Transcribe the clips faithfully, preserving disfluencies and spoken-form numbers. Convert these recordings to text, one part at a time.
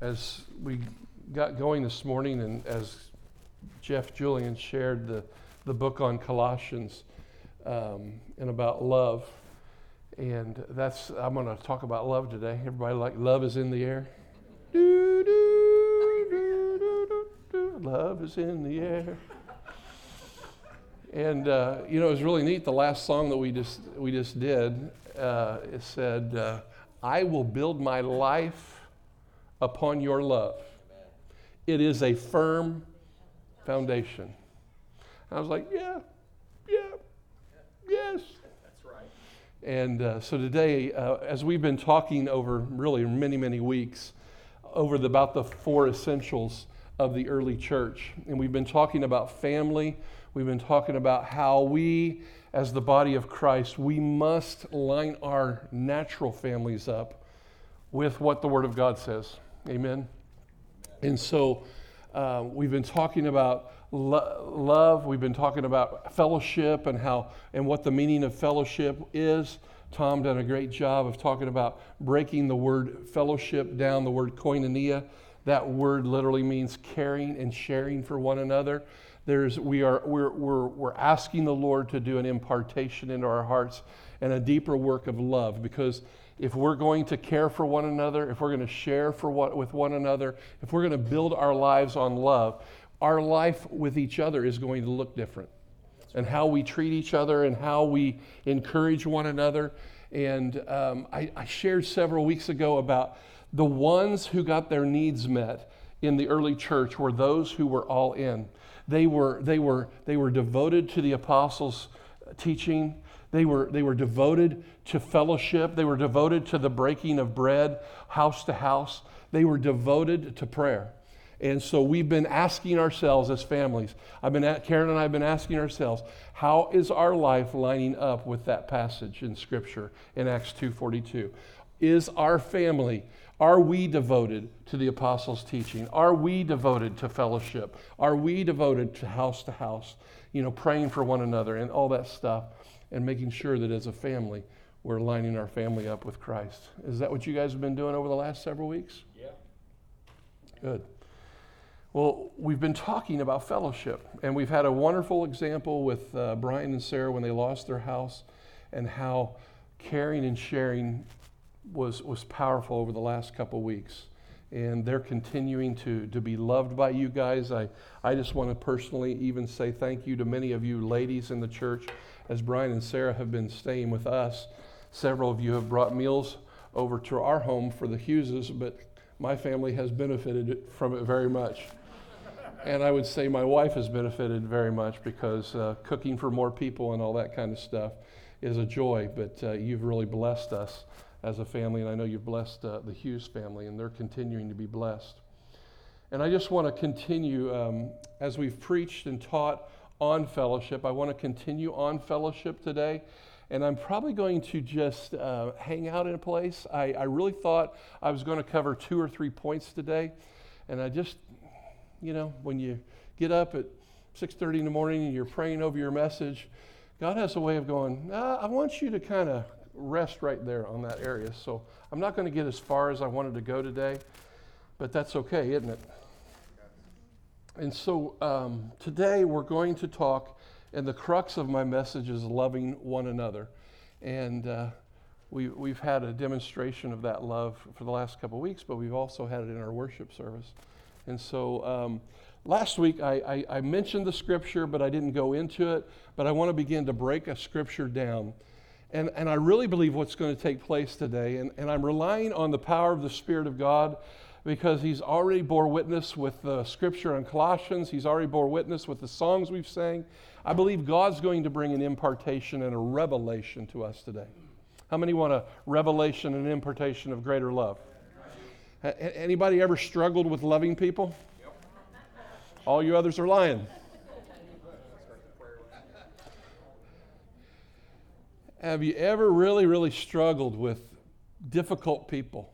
As we got going this morning, and as Jeff Julian shared the, the book on Colossians um, and about love, and that's, I'm going to talk about love today. Everybody like love is in the air? Do, do, do, do, do, do. Love is in the air. And, uh, you know, it was really neat. The last song that we just we just did, uh, it said, uh, I will build my life upon your love. It is a firm foundation. And I was like, yeah, yeah, yes. That's right. And uh, so today, uh, as we've been talking over really many, many weeks, over the, about the four essentials of the early church. And we've been talking about family. We've been talking about how we, as the body of Christ, we must line our natural families up with what the Word of God says. Amen? And so uh, we've been talking about lo- love. We've been talking about fellowship and how and what the meaning of fellowship is. Tom done a great job of talking about breaking the word fellowship down, the word koinonia. That word literally means caring and sharing for one another. There's, we are, we're, we're, we're asking the Lord to do an impartation into our hearts and a deeper work of love, because if we're going to care for one another, if we're going to share for what, with one another, if we're going to build our lives on love, our life with each other is going to look different. And how we treat each other and how we encourage one another. And um, I, I shared several weeks ago about the ones who got their needs met in the early church were those who were all in. They were they were they were devoted to the apostles' teaching. They were they were devoted to fellowship. They were devoted to the breaking of bread, house to house. They were devoted to prayer. And so we've been asking ourselves as families. I've been at, Karen and I have been asking ourselves, how is our life lining up with that passage in Scripture in Acts two forty-two? Is our family, are we devoted to the apostles' teaching? Are we devoted to fellowship? Are we devoted to house to house, you know, praying for one another and all that stuff, and making sure that as a family, we're lining our family up with Christ? Is that what you guys have been doing over the last several weeks? Yeah. Good. Well, we've been talking about fellowship, and we've had a wonderful example with uh, Brian and Sarah when they lost their house, and how caring and sharing was was powerful over the last couple weeks, and they're continuing to to be loved by you guys. I, I just want to personally even say thank you to many of you ladies in the church. As Brian and Sarah have been staying with us, several of you have brought meals over to our home for the Hugheses, but my family has benefited from it very much. And I would say my wife has benefited very much, because uh, cooking for more people and all that kind of stuff is a joy, but uh, you've really blessed us as a family, and I know you've blessed uh, the Hughes family, and they're continuing to be blessed. And I just want to continue, um, as we've preached and taught on fellowship, I want to continue on fellowship today, and I'm probably going to just uh, hang out in a place. I, I really thought I was going to cover two or three points today, and I just, you know, when you get up at six thirty in the morning and you're praying over your message, God has a way of going, ah, I want you to kind of rest right there on that area. So I'm not going to get as far as I wanted to go today, but that's okay, isn't it? And so um, today we're going to talk, and the crux of my message is loving one another. And uh, we, we've had a demonstration of that love for the last couple of weeks, but we've also had it in our worship service. And so um, last week I, I, I mentioned the scripture, but I didn't go into it, but I want to begin to break a scripture down. And and I really believe what's going to take place today, and, and I'm relying on the power of the Spirit of God, because He's already bore witness with the Scripture in Colossians. He's already bore witness with the songs we've sang. I believe God's going to bring an impartation and a revelation to us today. How many want a revelation and impartation of greater love? Anybody ever struggled with loving people? All you others are lying. Have you ever really, really struggled with difficult people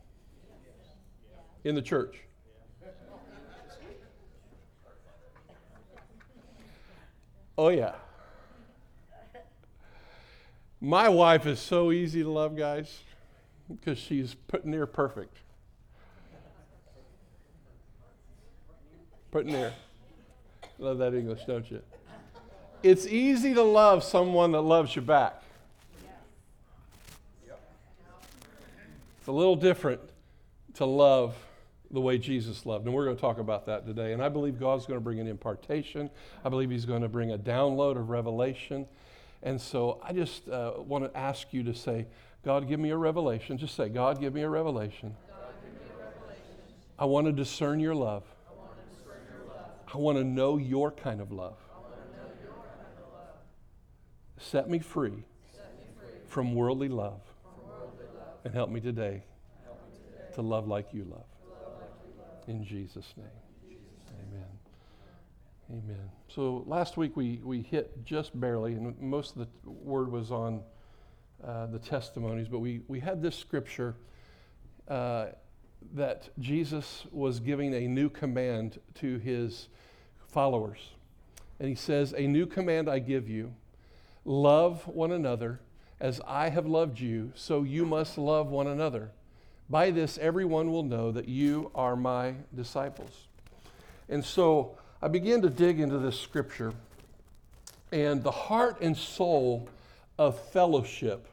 in the church? Oh, yeah. My wife is so easy to love, guys, because she's near perfect. put in there. Love that English, don't you? It's easy to love someone that loves you back. It's a little different to love the way Jesus loved. And we're going to talk about that today. And I believe God's going to bring an impartation. I believe he's going to bring a download of revelation. And so I just uh, want to ask you to say, God, give me a revelation. Just say, God, give me a revelation. God, give me a revelation. I want to discern your love. I want to discern your love. I want to know your kind of love. I want to know your kind of love. Set me free, Set me free. From worldly love. From worldly love. And help me today, help me today. To love like you love. In Jesus' name, Jesus. Amen. Amen. So last week we, we hit just barely, and most of the word was on uh, the testimonies, but we, we had this scripture uh, that Jesus was giving a new command to his followers. And he says, a new command I give you, love one another as I have loved you, so you must love one another. By this, everyone will know that you are my disciples. And so I began to dig into this scripture, and the heart and soul of fellowship,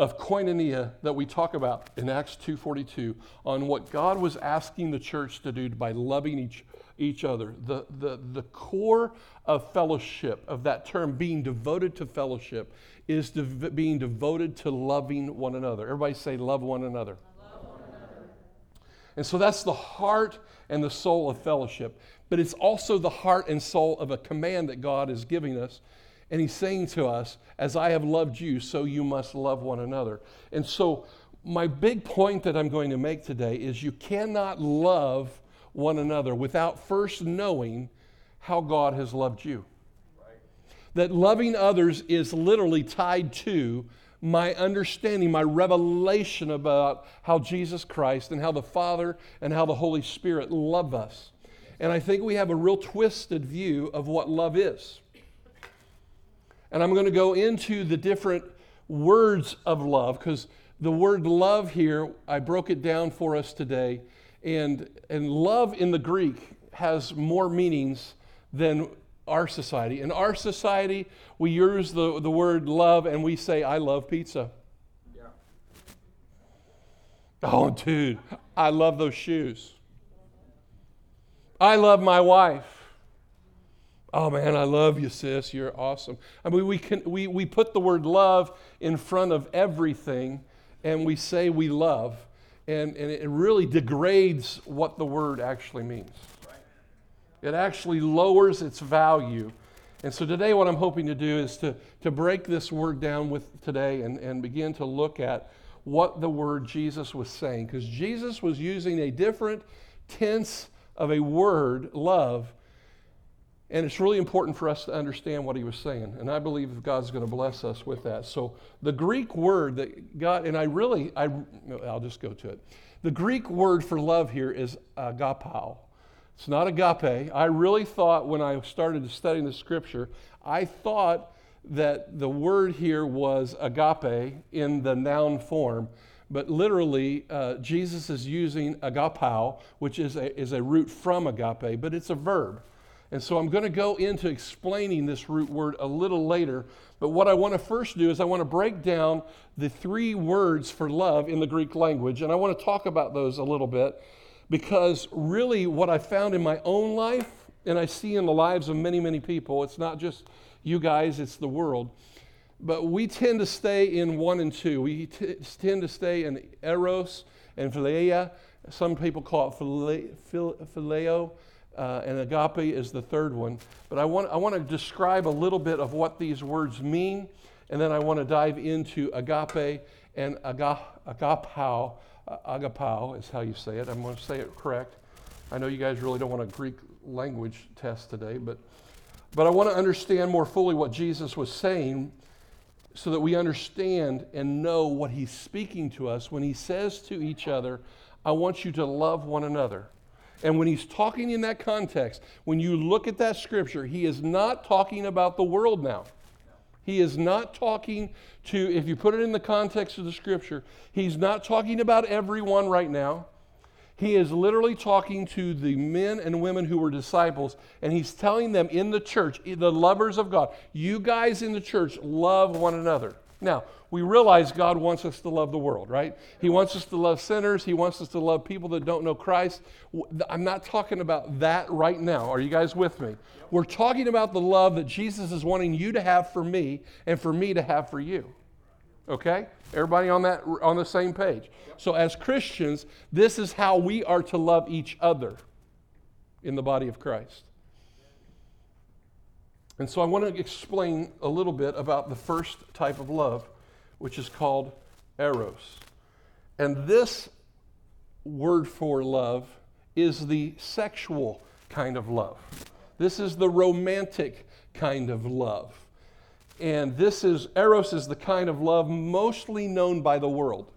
of koinonia that we talk about in Acts two forty-two, on what God was asking the church to do by loving each, each other. The, the, the core of fellowship, of that term, being devoted to fellowship, is de- being devoted to loving one another. Everybody say, love one another. Love one another. And so that's the heart and the soul of fellowship. But it's also the heart and soul of a command that God is giving us. And he's saying to us, as I have loved you, so you must love one another. And so my big point that I'm going to make today is you cannot love one another without first knowing how God has loved you. That loving others is literally tied to my understanding, my revelation about how Jesus Christ and how the Father and how the Holy Spirit love us. And I think we have a real twisted view of what love is. And I'm going to go into the different words of love, because the word love here, I broke it down for us today. And, and love in the Greek has more meanings than our society. In our society, we use the, the word love and we say, I love pizza. Yeah. Oh, dude, I love those shoes. I love my wife. Oh, man, I love you, sis. You're awesome. I mean, we can we, we put the word love in front of everything and we say we love. And, and it really degrades what the word actually means. It actually lowers its value. And so today what I'm hoping to do is to, to break this word down with today and, and begin to look at what the word Jesus was saying. Because Jesus was using a different tense of a word, love. And it's really important for us to understand what he was saying. And I believe God's going to bless us with that. So the Greek word that God, and I really, I, I'll just go to it. The Greek word for love here is agapao. It's not agape. I really thought when I started studying the scripture, I thought that the word here was agape in the noun form, but literally uh, Jesus is using agapao, which is a, is a root from agape, but it's a verb. And so I'm going to go into explaining this root word a little later, but what I want to first do is I want to break down the three words for love in the Greek language, and I want to talk about those a little bit. Because really what I found in my own life, and I see in the lives of many, many people, it's not just you guys, it's the world. But we tend to stay in one and two. We t- tend to stay in eros and philia. Some people call it phile- phile- phileo, uh, and agape is the third one. But I want I want to describe a little bit of what these words mean, and then I want to dive into agape and aga- agapao. Agapao is how you say it. I'm going to say it correct. I know you guys really don't want a Greek language test today, but but I want to understand more fully what Jesus was saying so that we understand and know what he's speaking to us when he says to each other, I want you to love one another. And when he's talking in that context, when you look at that scripture, he is not talking about the world now. He is not talking to, if you put it in the context of the scripture, he's not talking about everyone right now. He is literally talking to the men and women who were disciples, and he's telling them in the church, the lovers of God, you guys in the church love one another. Now, we realize God wants us to love the world, right? He wants us to love sinners. He wants us to love people that don't know Christ. I'm not talking about that right now. Are you guys with me? We're talking about the love that Jesus is wanting you to have for me and for me to have for you. Okay? Everybody on that on the same page. So as Christians, this is how we are to love each other in the body of Christ. And so I want to explain a little bit about the first type of love, which is called eros. And this word for love is the sexual kind of love. This is the romantic kind of love. And this is, eros is the kind of love mostly known by the world.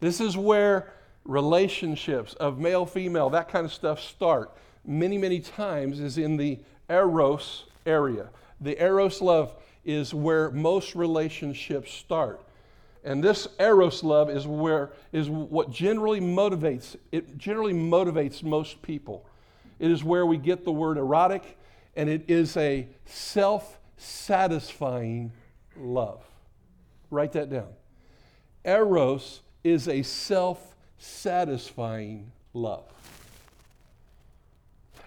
This is where relationships of male, female, that kind of stuff start. Many, many times is in the eros area. The eros love is where most relationships start. And this eros love is where is what generally motivates, it generally motivates most people. It is where we get the word erotic, and it is a self-satisfying love. Write that down. Eros is a self-satisfying love.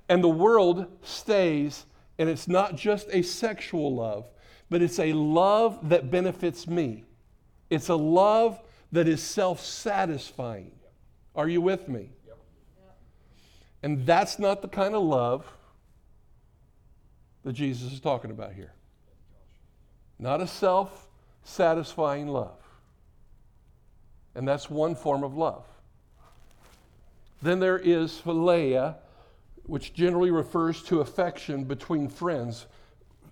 And the world stays, and it's not just a sexual love, but it's a love that benefits me. It's a love that is self-satisfying. Are you with me? Yep. And that's not the kind of love that Jesus is talking about here. Not a self-satisfying love. And that's one form of love. Then there is philia, which generally refers to affection between friends,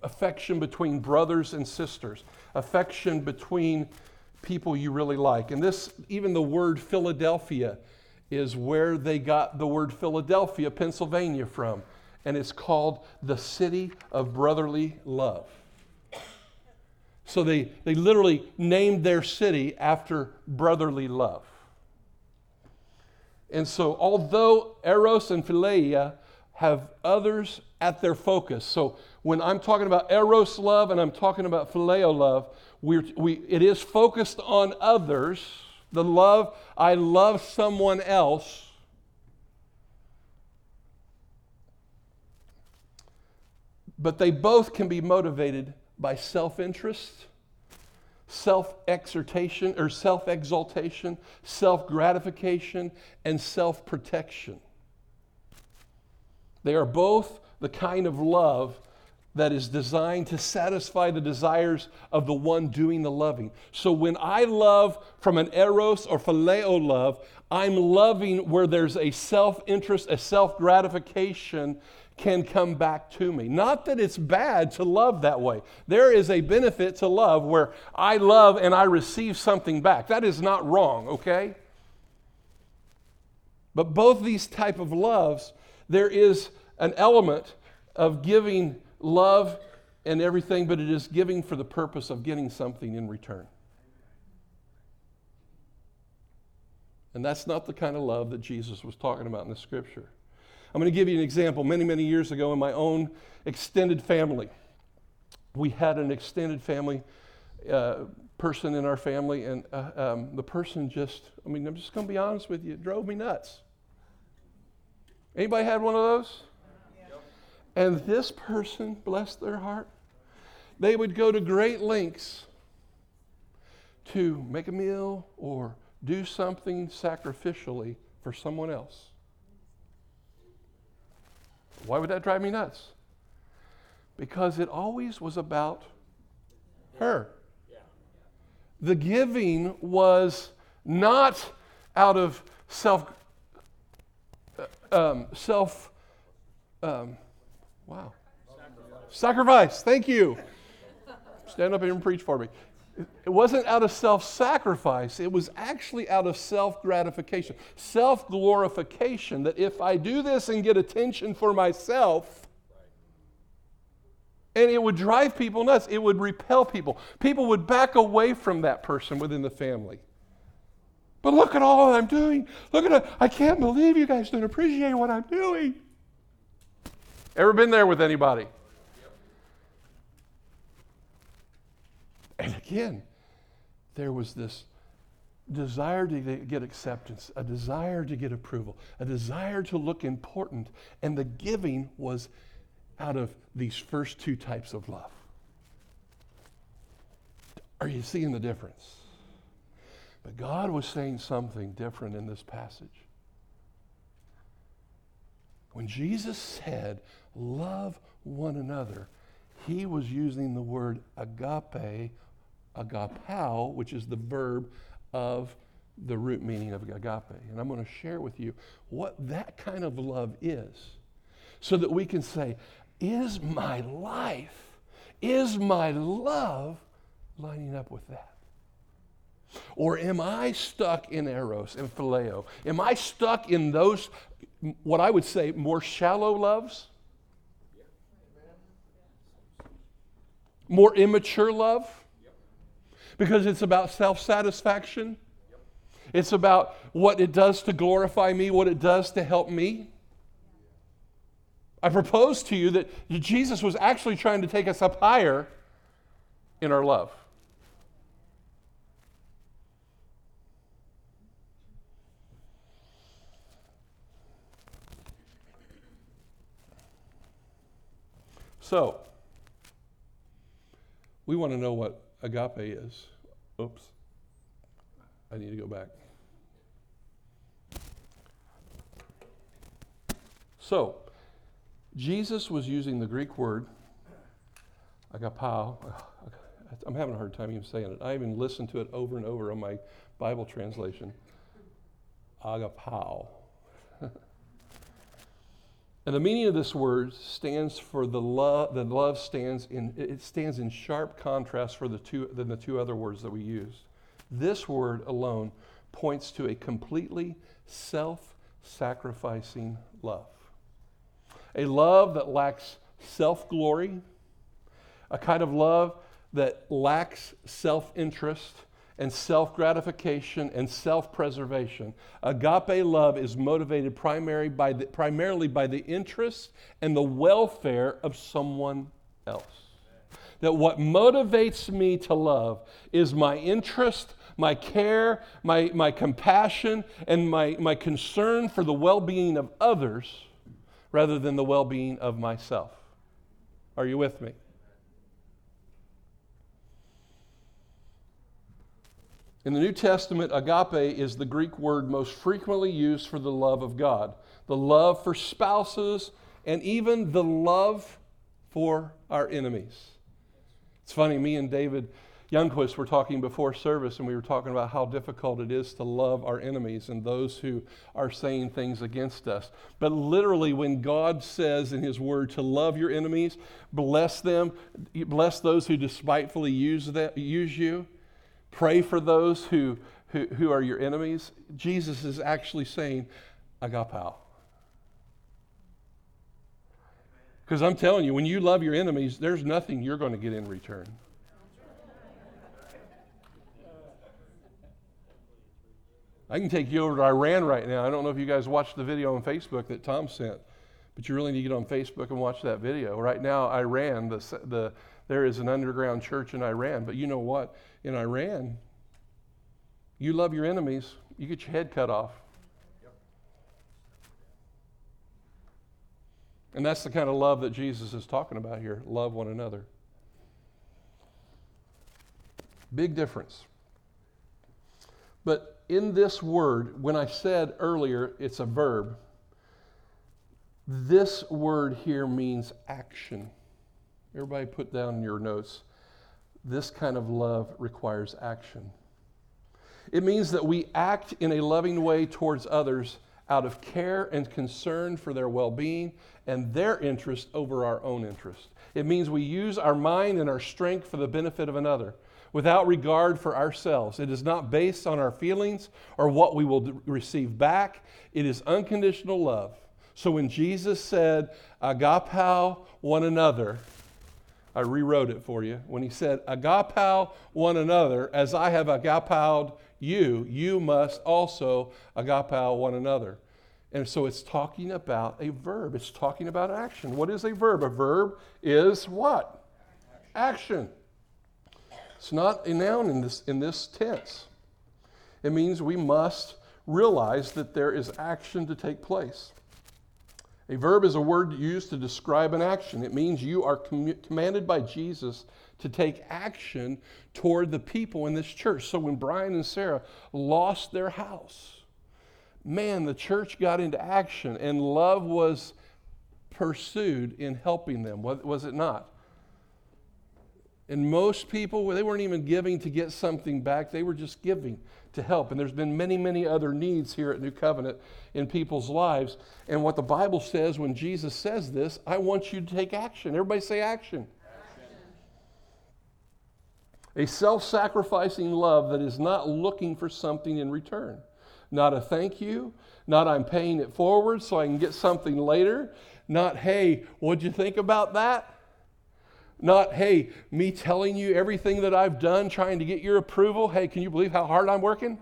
affection between brothers and sisters, affection between people you really like. And this, even the word Philadelphia is where they got the word Philadelphia, Pennsylvania from. And it's called the city of brotherly love. So they, they literally named their city after brotherly love. And so although eros and philia have others at their focus, so when I'm talking about eros love and I'm talking about phileo love, we're, we it is focused on others. The love, I love someone else. But they both can be motivated by self-interest, self-exhortation or self-exaltation, self-gratification, and self-protection. They are both the kind of love that is designed to satisfy the desires of the one doing the loving. So when I love from an eros or phileo love, I'm loving where there's a self-interest, a self-gratification can come back to me. Not that it's bad to love that way. There is a benefit to love where I love and I receive something back. That is not wrong, okay? But both these type of loves, there is an element of giving love and everything, but it is giving for the purpose of getting something in return. And that's not the kind of love that Jesus was talking about in the scripture. I'm going to give you an example. Many, many years ago in my own extended family, we had an extended family uh, person in our family, and uh, um, the person just, I mean, I'm just going to be honest with you, it drove me nuts. Anybody had one of those? Yeah. And this person, bless their heart, they would go to great lengths to make a meal or do something sacrificially for someone else. Why would that drive me nuts? Because it always was about her. The giving was not out of self, um, self, um, wow. Sacrifice. Sacrifice, thank you. Stand up here and preach for me. It wasn't out of self-sacrifice. It was actually out of self-gratification, self-glorification, that if I do this and get attention for myself, and it would drive people nuts. It would repel people. People would back away from that person within the family. But look at all I'm doing. Look at it. I can't believe you guys don't appreciate what I'm doing. Ever been there with anybody? And again, there was this desire to get acceptance, a desire to get approval, a desire to look important, and the giving was out of these first two types of love. Are you seeing the difference? But God was saying something different in this passage. When Jesus said, love one another, he was using the word agape, agapao, which is the verb of the root meaning of agape. And I'm going to share with you what that kind of love is, so that we can say, is my life, is my love lining up with that? Or am I stuck in eros and phileo? Am I stuck in those, what I would say, more shallow loves? More immature love? Because it's about self-satisfaction. It's about what it does to glorify me, what it does to help me. I propose to you that Jesus was actually trying to take us up higher in our love. So, we want to know what agape is. Oops. I need to go back. So, Jesus was using the Greek word agapao. I'm having a hard time even saying it. I even listened to it over and over on my Bible translation. Agapao. And the meaning of this word stands for the love. The love stands in it stands in sharp contrast for the two than the two other words that we used. This word alone points to a completely self-sacrificing love, a love that lacks self-glory, a kind of love that lacks self-interest and self-gratification and self-preservation. Agape love is motivated primary by the, primarily by the interest and the welfare of someone else. That what motivates me to love is my interest, my care, my, my compassion, and my, my concern for the well-being of others rather than the well-being of myself. Are you with me? In the New Testament, agape is the Greek word most frequently used for the love of God, the love for spouses, and even the love for our enemies. It's funny, me and David Youngquist were talking before service, and we were talking about how difficult it is to love our enemies and those who are saying things against us. But literally, when God says in his word to love your enemies, bless them, bless those who despitefully use them, use you, pray for those who, who, who are your enemies. Jesus is actually saying, agapao. Because I'm telling you, when you love your enemies, there's nothing you're going to get in return. I can take you over to Iran right now. I don't know if you guys watched the video on Facebook that Tom sent, but you really need to get on Facebook and watch that video. Right now, Iran, the the there is an underground church in Iran, but you know what? In Iran, you love your enemies, you get your head cut off. Yep. And that's the kind of love that Jesus is talking about here. Love one another. Big difference. But in this word, when I said earlier it's a verb, this word here means action. Everybody put down in your notes, this kind of love requires action. It means that we act in a loving way towards others out of care and concern for their well-being and their interest over our own interest. It means we use our mind and our strength for the benefit of another without regard for ourselves. It is not based on our feelings or what we will d- receive back. It is unconditional love. So when Jesus said, agapao one another, I rewrote it for you. When he said, agapao one another, as I have agapaoed you, you must also agapao one another. And so it's talking about a verb. It's talking about action. What is a verb? A verb is what? Action. It's not a noun in this, in this tense. It means we must realize that there is action to take place. A verb is a word used to describe an action. It means you are com- commanded by Jesus to take action toward the people in this church. So when Brian and Sarah lost their house, man, the church got into action, and love was pursued in helping them, was it not? And most people, they weren't even giving to get something back. They were just giving to help. And there's been many, many other needs here at New Covenant in people's lives. And what the Bible says when Jesus says this, I want you to take action. Everybody say action. Action. A self-sacrificing love that is not looking for something in return. Not a thank you, not I'm paying it forward so I can get something later, not hey, what'd you think about that? Not hey, me telling you everything that I've done, trying to get your approval, hey, can you believe how hard I'm working?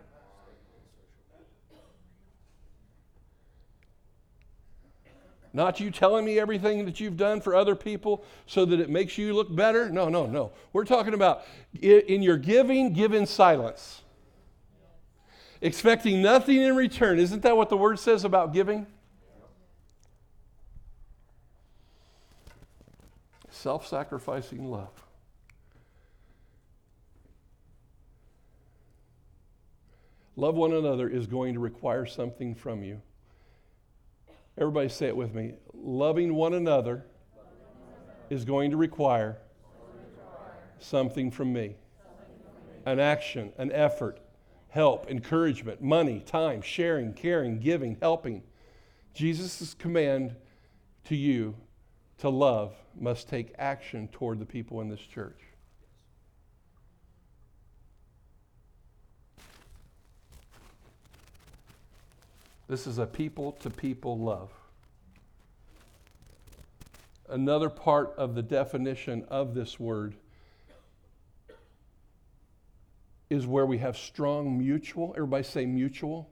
Not you telling me everything that you've done for other people so that it makes you look better. No, no, no. We're talking about in your giving, give in silence. Expecting nothing in return. Isn't that what the word says about giving? Self-sacrificing love. Love one another is going to require something from you. Everybody say it with me. Loving one another is going to require something from me. An action, an effort. Help, encouragement, money, time, sharing, caring, giving, helping. Jesus' command to you to love must take action toward the people in this church. This is a people-to-people love. Another part of the definition of this word is where we have strong mutual, everybody say mutual,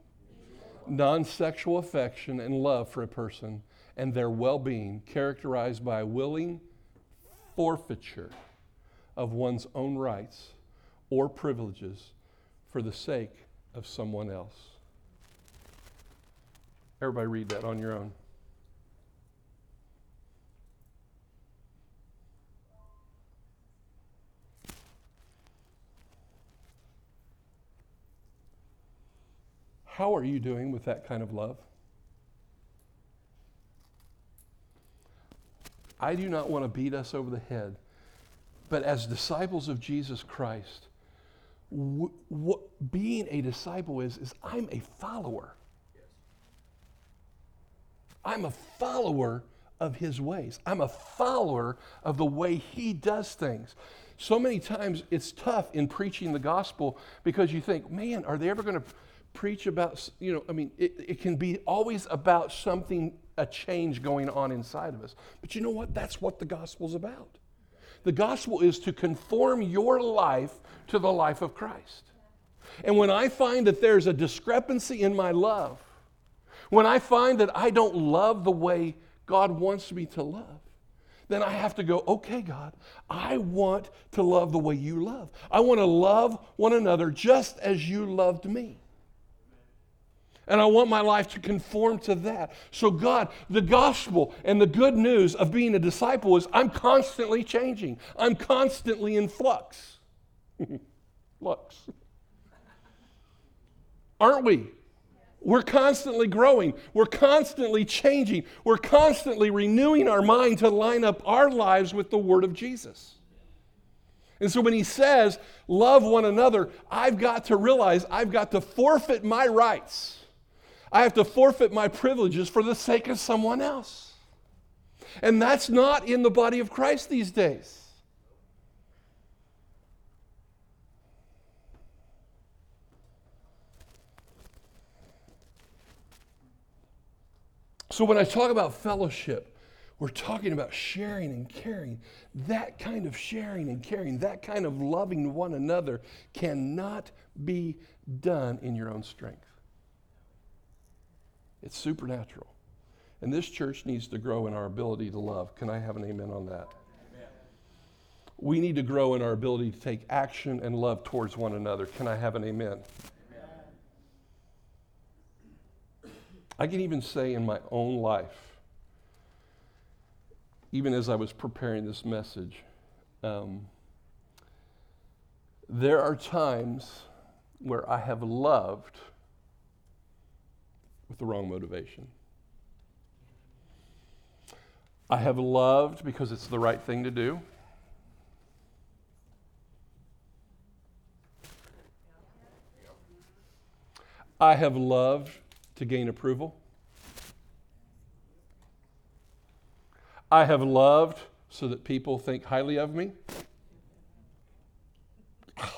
mutual, non-sexual affection and love for a person and their well-being characterized by a willing forfeiture of one's own rights or privileges for the sake of someone else. Everybody read that on your own. How are you doing with that kind of love? I do not want to beat us over the head, but as disciples of Jesus Christ, w- what being a disciple is, is I'm a follower. I'm a follower of his ways. I'm a follower of the way he does things. So many times it's tough in preaching the gospel because you think, man, are they ever going to preach about, you know, I mean, it, it can be always about something, a change going on inside of us. But you know what? That's what the gospel's about. The gospel is to conform your life to the life of Christ. And when I find that there's a discrepancy in my love, when I find that I don't love the way God wants me to love, then I have to go, okay, God, I want to love the way you love. I want to love one another just as you loved me. And I want my life to conform to that. So God, the gospel and the good news of being a disciple is I'm constantly changing. I'm constantly in flux. Flux. Aren't we? We're constantly growing. We're constantly changing. We're constantly renewing our mind to line up our lives with the word of Jesus. And so when he says, love one another, I've got to realize I've got to forfeit my rights. I have to forfeit my privileges for the sake of someone else. And that's not in the body of Christ these days. So when I talk about fellowship, We're talking about sharing and caring. That kind of sharing and caring, that kind of loving one another cannot be done in your own strength. It's supernatural. And this church needs to grow in our ability to love. Can I have an amen on that? Amen. We need to grow in our ability to take action and love towards one another. Can I have an amen? Amen. I can even say in my own life, even as I was preparing this message, um, there are times where I have loved with the wrong motivation. I have loved because it's the right thing to do. I have loved to gain approval. I have loved so that people think highly of me. Ouch.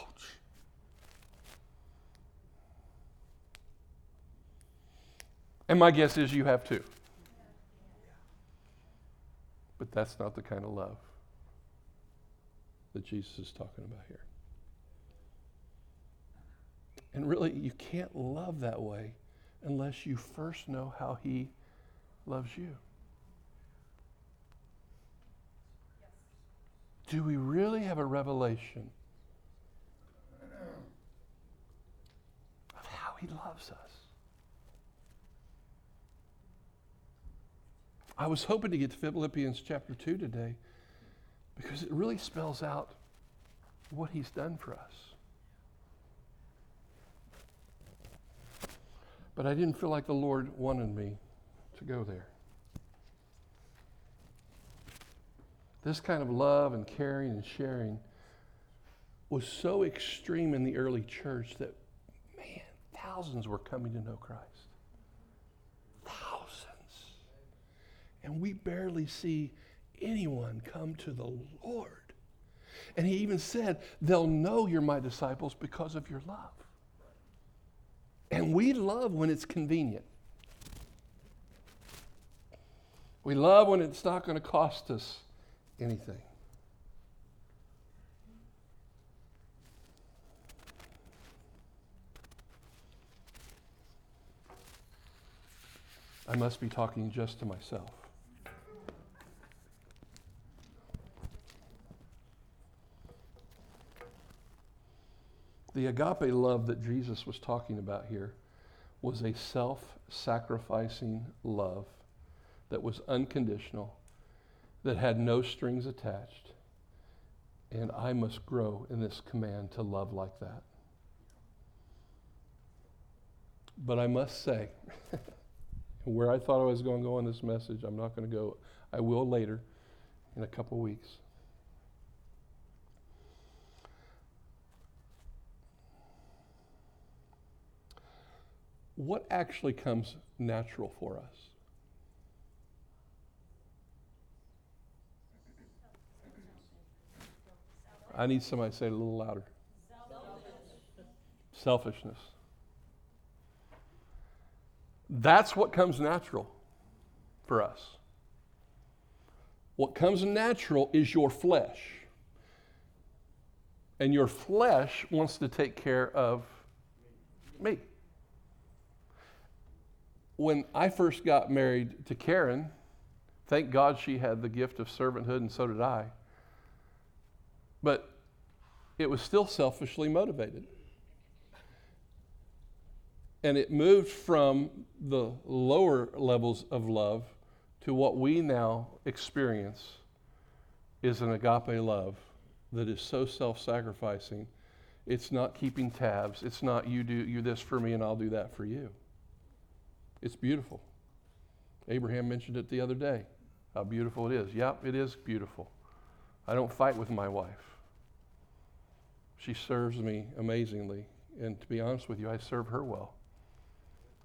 And my guess is you have too. But that's not the kind of love that Jesus is talking about here. And really, you can't love that way unless you first know how He loves you. Do we really have a revelation of how He loves us? I was hoping to get to Philippians chapter two today because it really spells out what He's done for us. But I didn't feel like the Lord wanted me to go there. This kind of love and caring and sharing was so extreme in the early church that, man, thousands were coming to know Christ. And we barely see anyone come to the Lord. And He even said, they'll know you're my disciples because of your love. And we love when it's convenient. We love when it's not going to cost us anything. I must be talking just to myself. The agape love that Jesus was talking about here was a self-sacrificing love that was unconditional, that had no strings attached, and I must grow in this command to love like that. But I must say, where I thought I was going to go on this message, I'm not going to go. I will later in a couple weeks. What actually comes natural for us? I need somebody to say it a little louder. Selfishness. Selfishness. That's what comes natural for us. What comes natural is your flesh. And your flesh wants to take care of me. When I first got married to Karen, thank God she had the gift of servanthood, and so did I. But it was still selfishly motivated. And it moved from the lower levels of love to what we now experience is an agape love that is so self-sacrificing. It's not keeping tabs. It's not you do you this for me and I'll do that for you. It's beautiful. Abraham mentioned it the other day, how beautiful it is. Yep, it is beautiful. I don't fight with my wife. She serves me amazingly. And to be honest with you, I serve her well.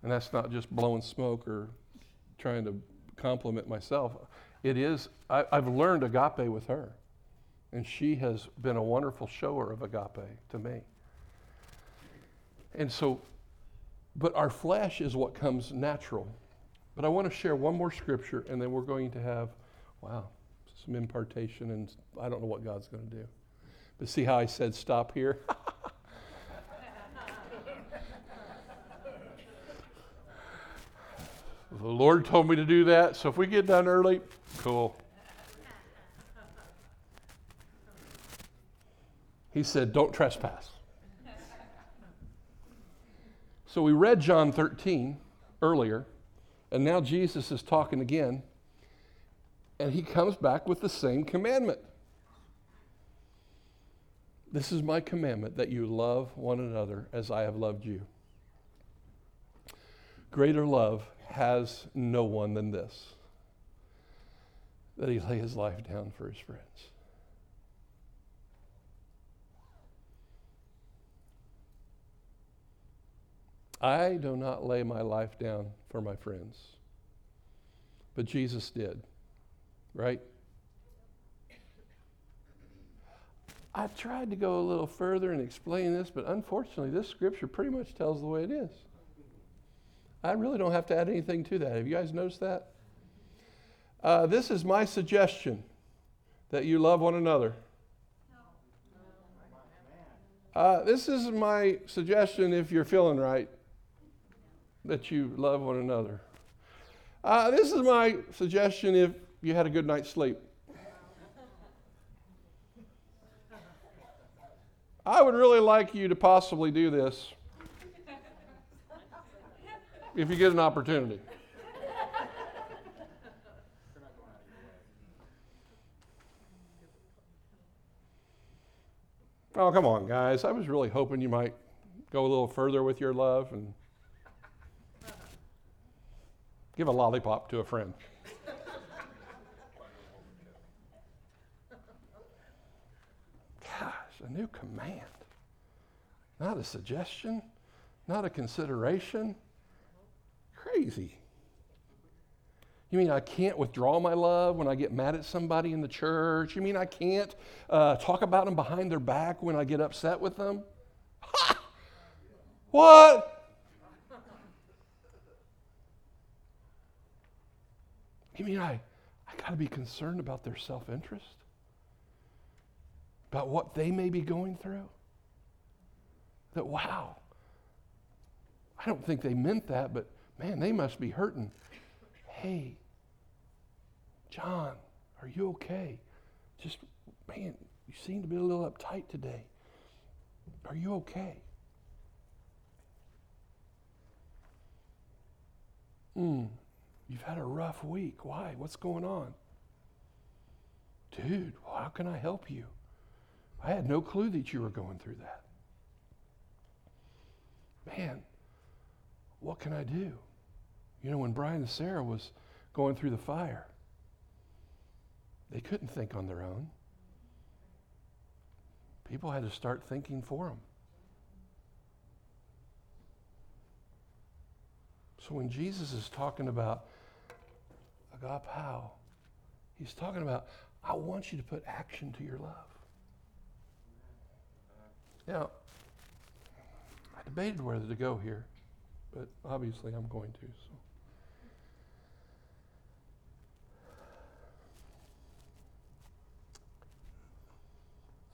And that's not just blowing smoke or trying to compliment myself. It is, I, I've learned agape with her. And she has been a wonderful shower of agape to me. And so, but our flesh is what comes natural. But I want to share one more scripture, and then we're going to have wow, some impartation, and I don't know what God's going to do. But see how I said stop here? The Lord told me to do that, so if we get done early, cool. He said, don't trespass. So we read John thirteen earlier, and now Jesus is talking again, and he comes back with the same commandment. This is my commandment, that you love one another as I have loved you. Greater love has no one than this, that he lay his life down for his friends. I do not lay my life down for my friends, but Jesus did, right? I've tried to go a little further and explain this, but unfortunately, this scripture pretty much tells the way it is. I really don't have to add anything to that. Have you guys noticed that? Uh, this is my suggestion, that you love one another. Uh, this is my suggestion, if you're feeling right, that you love one another. Uh, this is my suggestion if you had a good night's sleep. I would really like you to possibly do this if you get an opportunity. Oh, come on, guys. I was really hoping you might go a little further with your love and give a lollipop to a friend. A new command, not a suggestion, not a consideration. Crazy. You mean I can't withdraw my love when I get mad at somebody in the church? You mean I can't uh, talk about them behind their back when I get upset with them? Ha! What? You mean I, I got to be concerned about their self-interest? About what they may be going through? That, wow, I don't think they meant that, but man, they must be hurting. Hey, John, are you okay? Just, man, you seem to be a little uptight today. Are you okay? Mm, you've had a rough week. Why? What's going on? Dude, well, how can I help you? I had no clue that you were going through that. Man, what can I do? You know, when Brian and Sarah was going through the fire, they couldn't think on their own. People had to start thinking for them. So when Jesus is talking about agapao, he's talking about, I want you to put action to your love. Now, I debated whether to go here, but obviously I'm going to. So,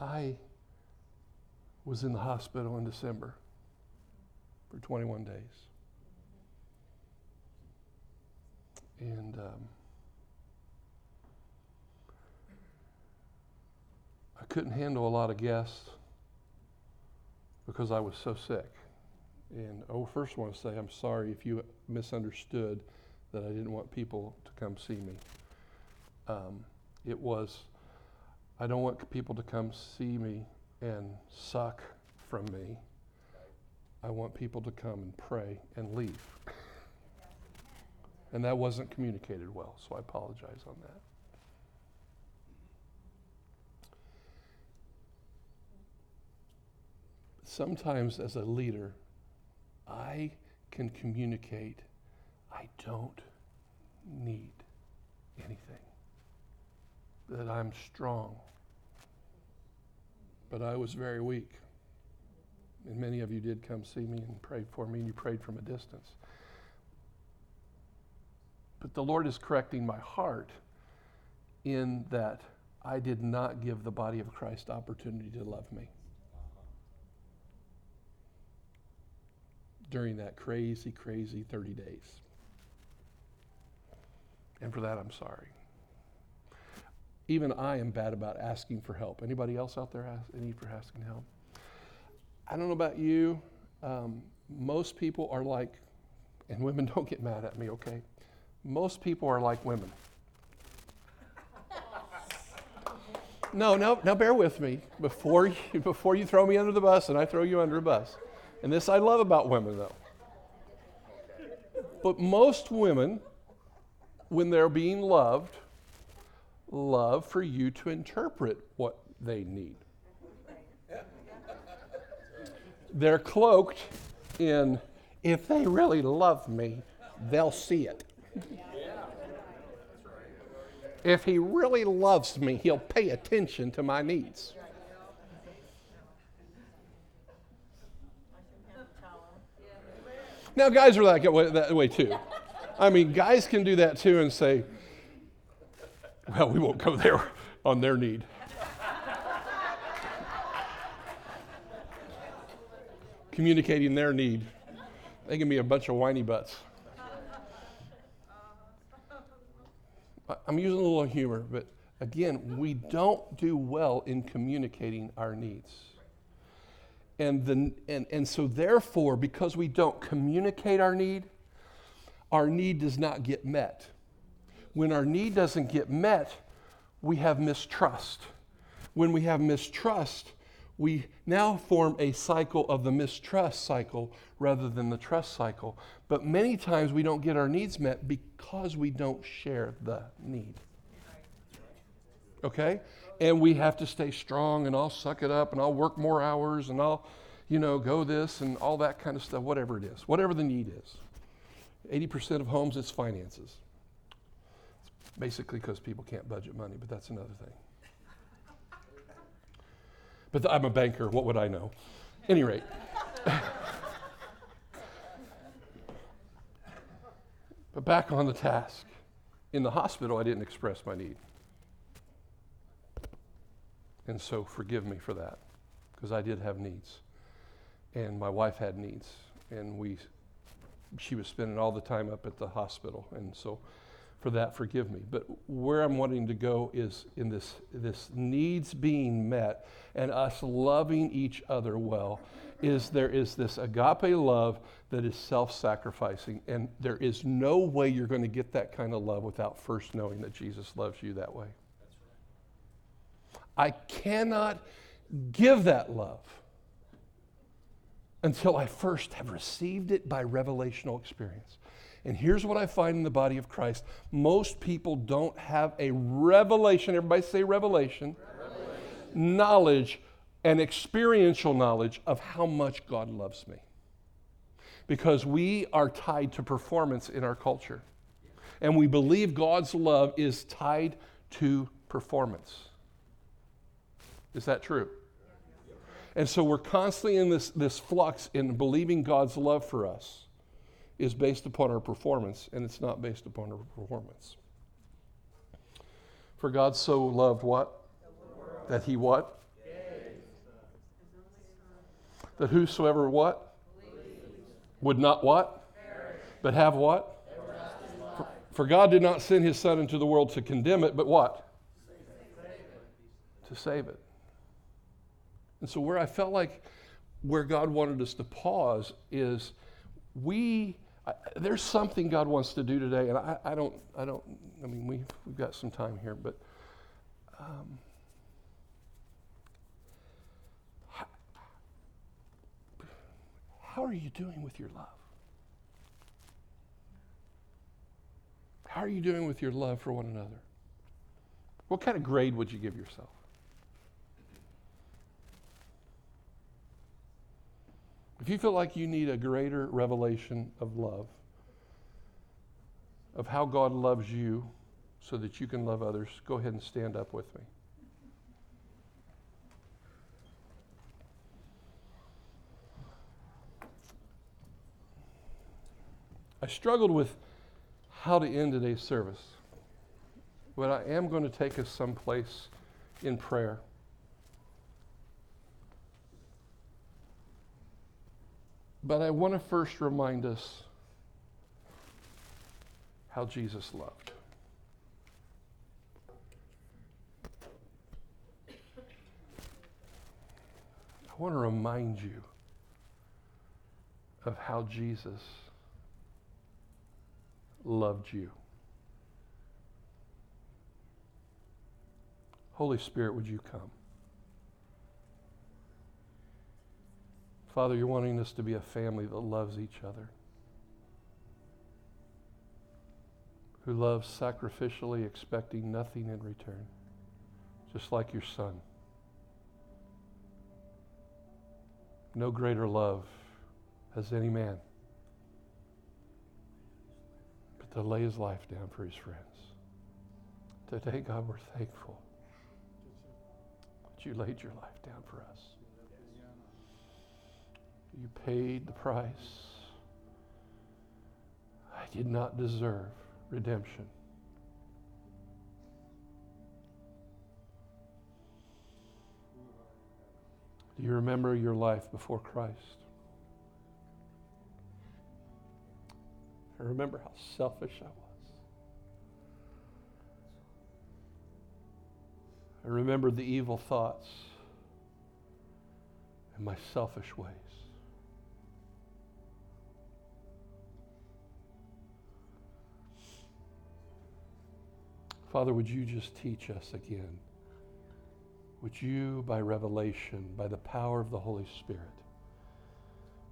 I was in the hospital in December for twenty-one days. And um, I couldn't handle a lot of guests, because I was so sick. And I first want to say I'm sorry if you misunderstood that I didn't want people to come see me. Um, it was, I don't want people to come see me and suck from me. I want people to come and pray and leave. And that wasn't communicated well, so I apologize on that. Sometimes as a leader, I can communicate, I don't need anything, that I'm strong, but I was very weak. And many of you did come see me and prayed for me, and you prayed from a distance. But the Lord is correcting my heart in that I did not give the body of Christ opportunity to love me during that crazy, crazy thirty days. And for that, I'm sorry. Even I am bad about asking for help. Anybody else out there has a need for asking help? I don't know about you. Um, most people are like, and women, don't get mad at me, okay? Most people are like women. No, no, now bear with me. Before you, before you throw me under the bus, and I throw you under a bus. And this I love about women, though. But most women, when they're being loved, love for you to interpret what they need. They're cloaked in, if they really love me, they'll see it. If he really loves me, he'll pay attention to my needs. Now, guys are that way, that way too. I mean, guys can do that too and say, well, we won't go there on their need. Communicating their need. They can be a bunch of whiny butts. I'm using a little humor, but again, we don't do well in communicating our needs. And, the, and, and so therefore, because we don't communicate our need, our need does not get met. When our need doesn't get met, we have mistrust. When we have mistrust, we now form a cycle of the mistrust cycle rather than the trust cycle. But many times we don't get our needs met because we don't share the need. Okay? And we have to stay strong and I'll suck it up and I'll work more hours and I'll, you know, go this and all that kind of stuff, whatever it is, whatever the need is. eighty percent of homes, it's finances. It's basically because people can't budget money, but that's another thing. But I'm a banker, what would I know? At any rate. But back on the task. In the hospital, I didn't express my need. And so forgive me for that, because I did have needs. And my wife had needs. And we, she was spending all the time up at the hospital. And so for that, forgive me. But where I'm wanting to go is in this, this needs being met and us loving each other well, is there is this agape love that is self-sacrificing. And there is no way you're going to get that kind of love without first knowing that Jesus loves you that way. That's right. I cannot give that love until I first have received it by revelational experience. And here's what I find in the body of Christ. Most people don't have a revelation, everybody say revelation, revelation. Knowledge and experiential knowledge of how much God loves me. Because we are tied to performance in our culture. And we believe God's love is tied to performance. Is that true? And so we're constantly in this, this flux in believing God's love for us is based upon our performance, and it's not based upon our performance. For God so loved what? That he what? Gave. That whosoever what? Believes. Would not what? Perish. But have what? For, for God did not send his son into the world to condemn it, but what? Save it. To save it. And so where I felt like where God wanted us to pause is we, I, there's something God wants to do today, and I, I don't, I don't, I mean, we, we've got some time here, but um, how, how are you doing with your love? How are you doing with your love for one another? What kind of grade would you give yourself? If you feel like you need a greater revelation of love, of how God loves you so that you can love others, go ahead and stand up with me. I struggled with how to end today's service. but I am going to take us someplace in prayer. But I want to first remind us how Jesus loved. I want to remind you of how Jesus loved you. Holy Spirit, would you come? Father, you're wanting us to be a family that loves each other, who loves sacrificially, expecting nothing in return, just like your Son. No greater love has any man but to lay his life down for his friends. Today, God, we're thankful that you laid your life down for us. You paid the price I did not deserve, redemption. Do you remember your life before Christ? I remember how selfish I was. I remember the evil thoughts and my selfish ways. Father, would you just teach us again? Would you, by revelation, by the power of the Holy Spirit,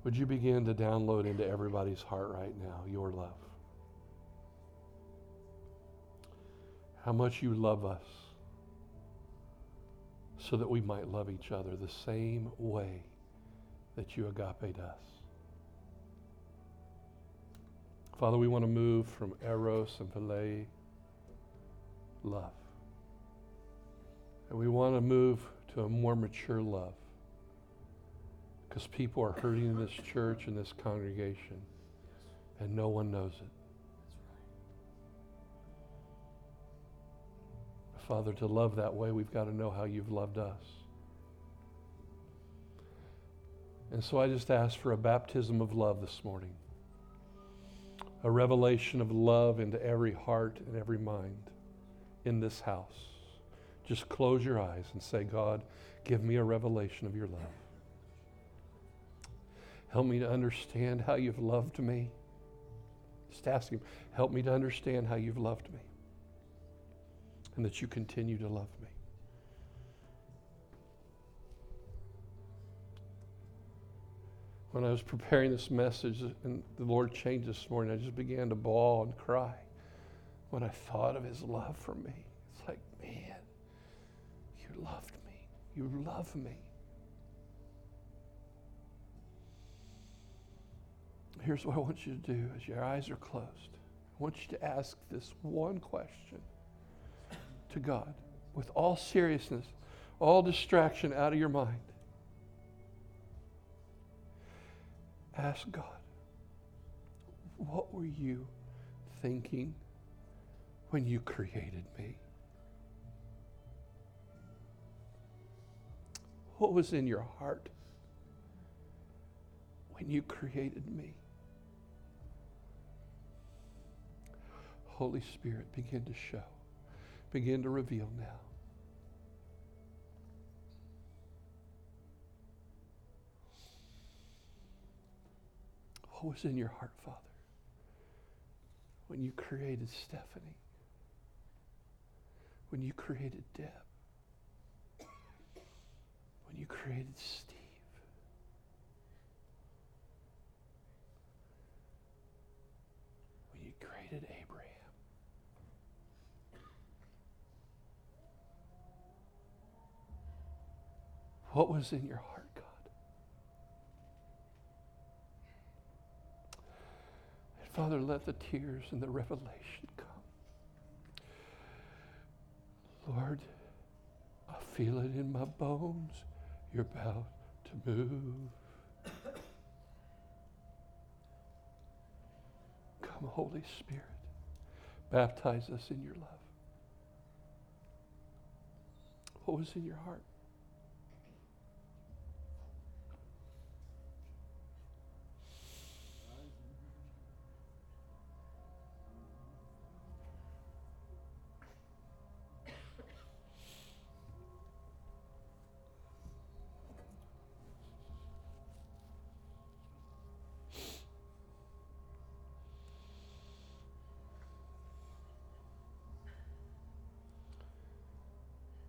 would you begin to download into everybody's heart right now your love? How much you love us so that we might love each other the same way that you agaped us. Father, we want to move from eros and philia, love. And we want to move to a more mature love, because people are hurting in this church and this congregation and no one knows it. Father, to love that way, we've got to know how you've loved us. And so I just ask for a baptism of love this morning, a revelation of love into every heart and every mind in this house. Just close your eyes and say, God, give me a revelation of your love. Help me to understand how you've loved me. Just ask him, help me to understand how you've loved me and that you continue to love me. When I was preparing this message and the Lord changed this morning, I just began to bawl and cry when I thought of his love for me. It's like, man, you loved me. You love me. Here's what I want you to do as your eyes are closed. I want you to ask this one question to God with all seriousness, all distraction out of your mind. Ask God, what were you thinking when you created me? What was in your heart when you created me? Holy Spirit, begin to show, begin to reveal now. What was in your heart, Father, when you created Stephanie? When you created Deb, when you created Steve, when you created Abraham, what was in your heart, God? And Father, let the tears and the revelation come. Lord, I feel it in my bones. You're about to move. Come, Holy Spirit, baptize us in your love. what was in your heart.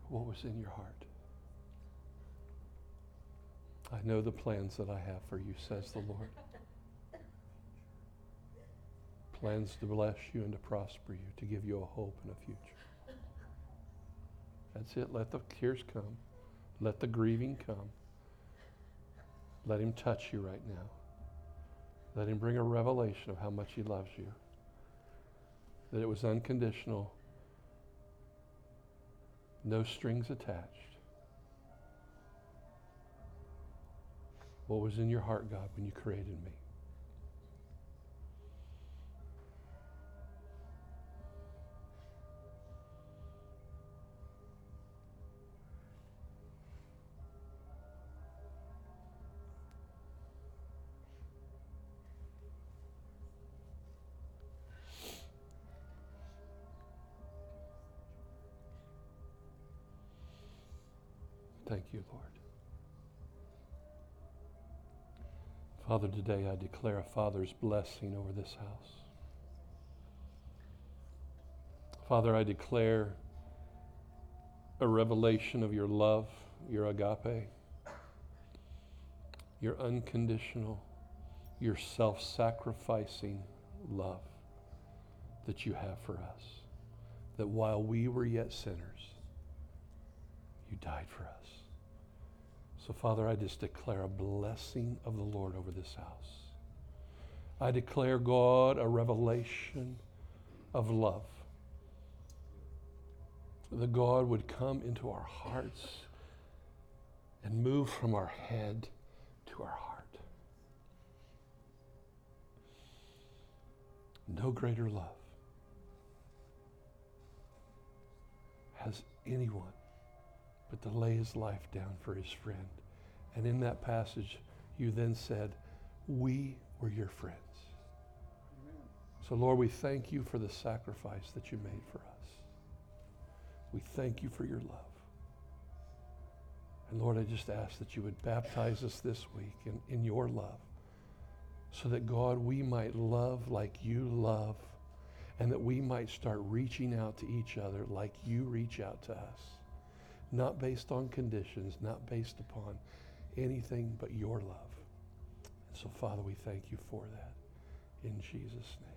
What was in your heart? I know the plans that I have for you, says the Lord. Plans to bless you and to prosper you, to give you a hope and a future. That's it. Let the tears come. Let the grieving come. Let him touch you right now. Let him bring a revelation of how much he loves you. That it was unconditional. No strings attached. What was in your heart, God, when you created me? Thank you, Lord. Father, today I declare a Father's blessing over this house. Father, I declare a revelation of your love, your agape, your unconditional, your self-sacrificing love that you have for us. That while we were yet sinners, you died for us. So, Father, I just declare a blessing of the Lord over this house. I declare, God, a revelation of love. That God would come into our hearts and move from our head to our heart. No greater love has anyone but to lay his life down for his friend. And in that passage, you then said, we were your friends. Amen. So Lord, we thank you for the sacrifice that you made for us. We thank you for your love. And Lord, I just ask that you would baptize us this week in, in your love, so that God, we might love like you love, and that we might start reaching out to each other like you reach out to us. Not based on conditions, not based upon anything but your love. And so, Father, we thank you for that. In Jesus' name.